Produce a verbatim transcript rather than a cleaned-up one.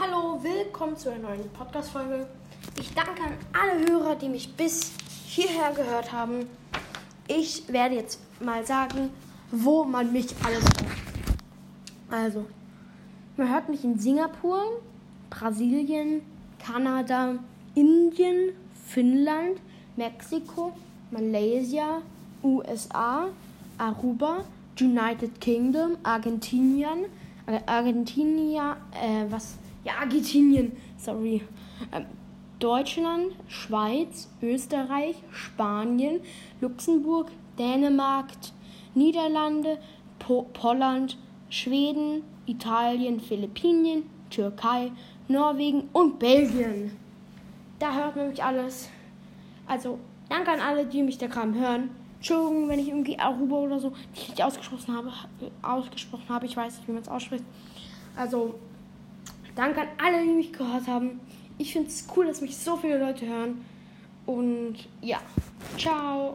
Hallo, willkommen zu einer neuen Podcast-Folge. Ich danke an alle Hörer, die mich bis hierher gehört haben. Ich werde jetzt mal sagen, wo man mich alles hört. Also, man hört mich in Singapur, Brasilien, Kanada, Indien, Finnland, Mexiko, Malaysia, U S A, Aruba, United Kingdom, Argentinien, Argentinier, äh, was? Ja, Argentinien, sorry. Ähm, Deutschland, Schweiz, Österreich, Spanien, Luxemburg, Dänemark, Niederlande, po- Holland, Schweden, Italien, Philippinen, Türkei, Norwegen und Belgien. Da hört man mich alles. Also, danke an alle, die mich da gerade hören. Entschuldigung, wenn ich irgendwie Aruba oder so nicht ausgesprochen habe, ausgesprochen habe. Ich weiß nicht, wie man es ausspricht. Also, danke an alle, die mich gehört haben. Ich finde es cool, dass mich so viele Leute hören. Und ja, ciao.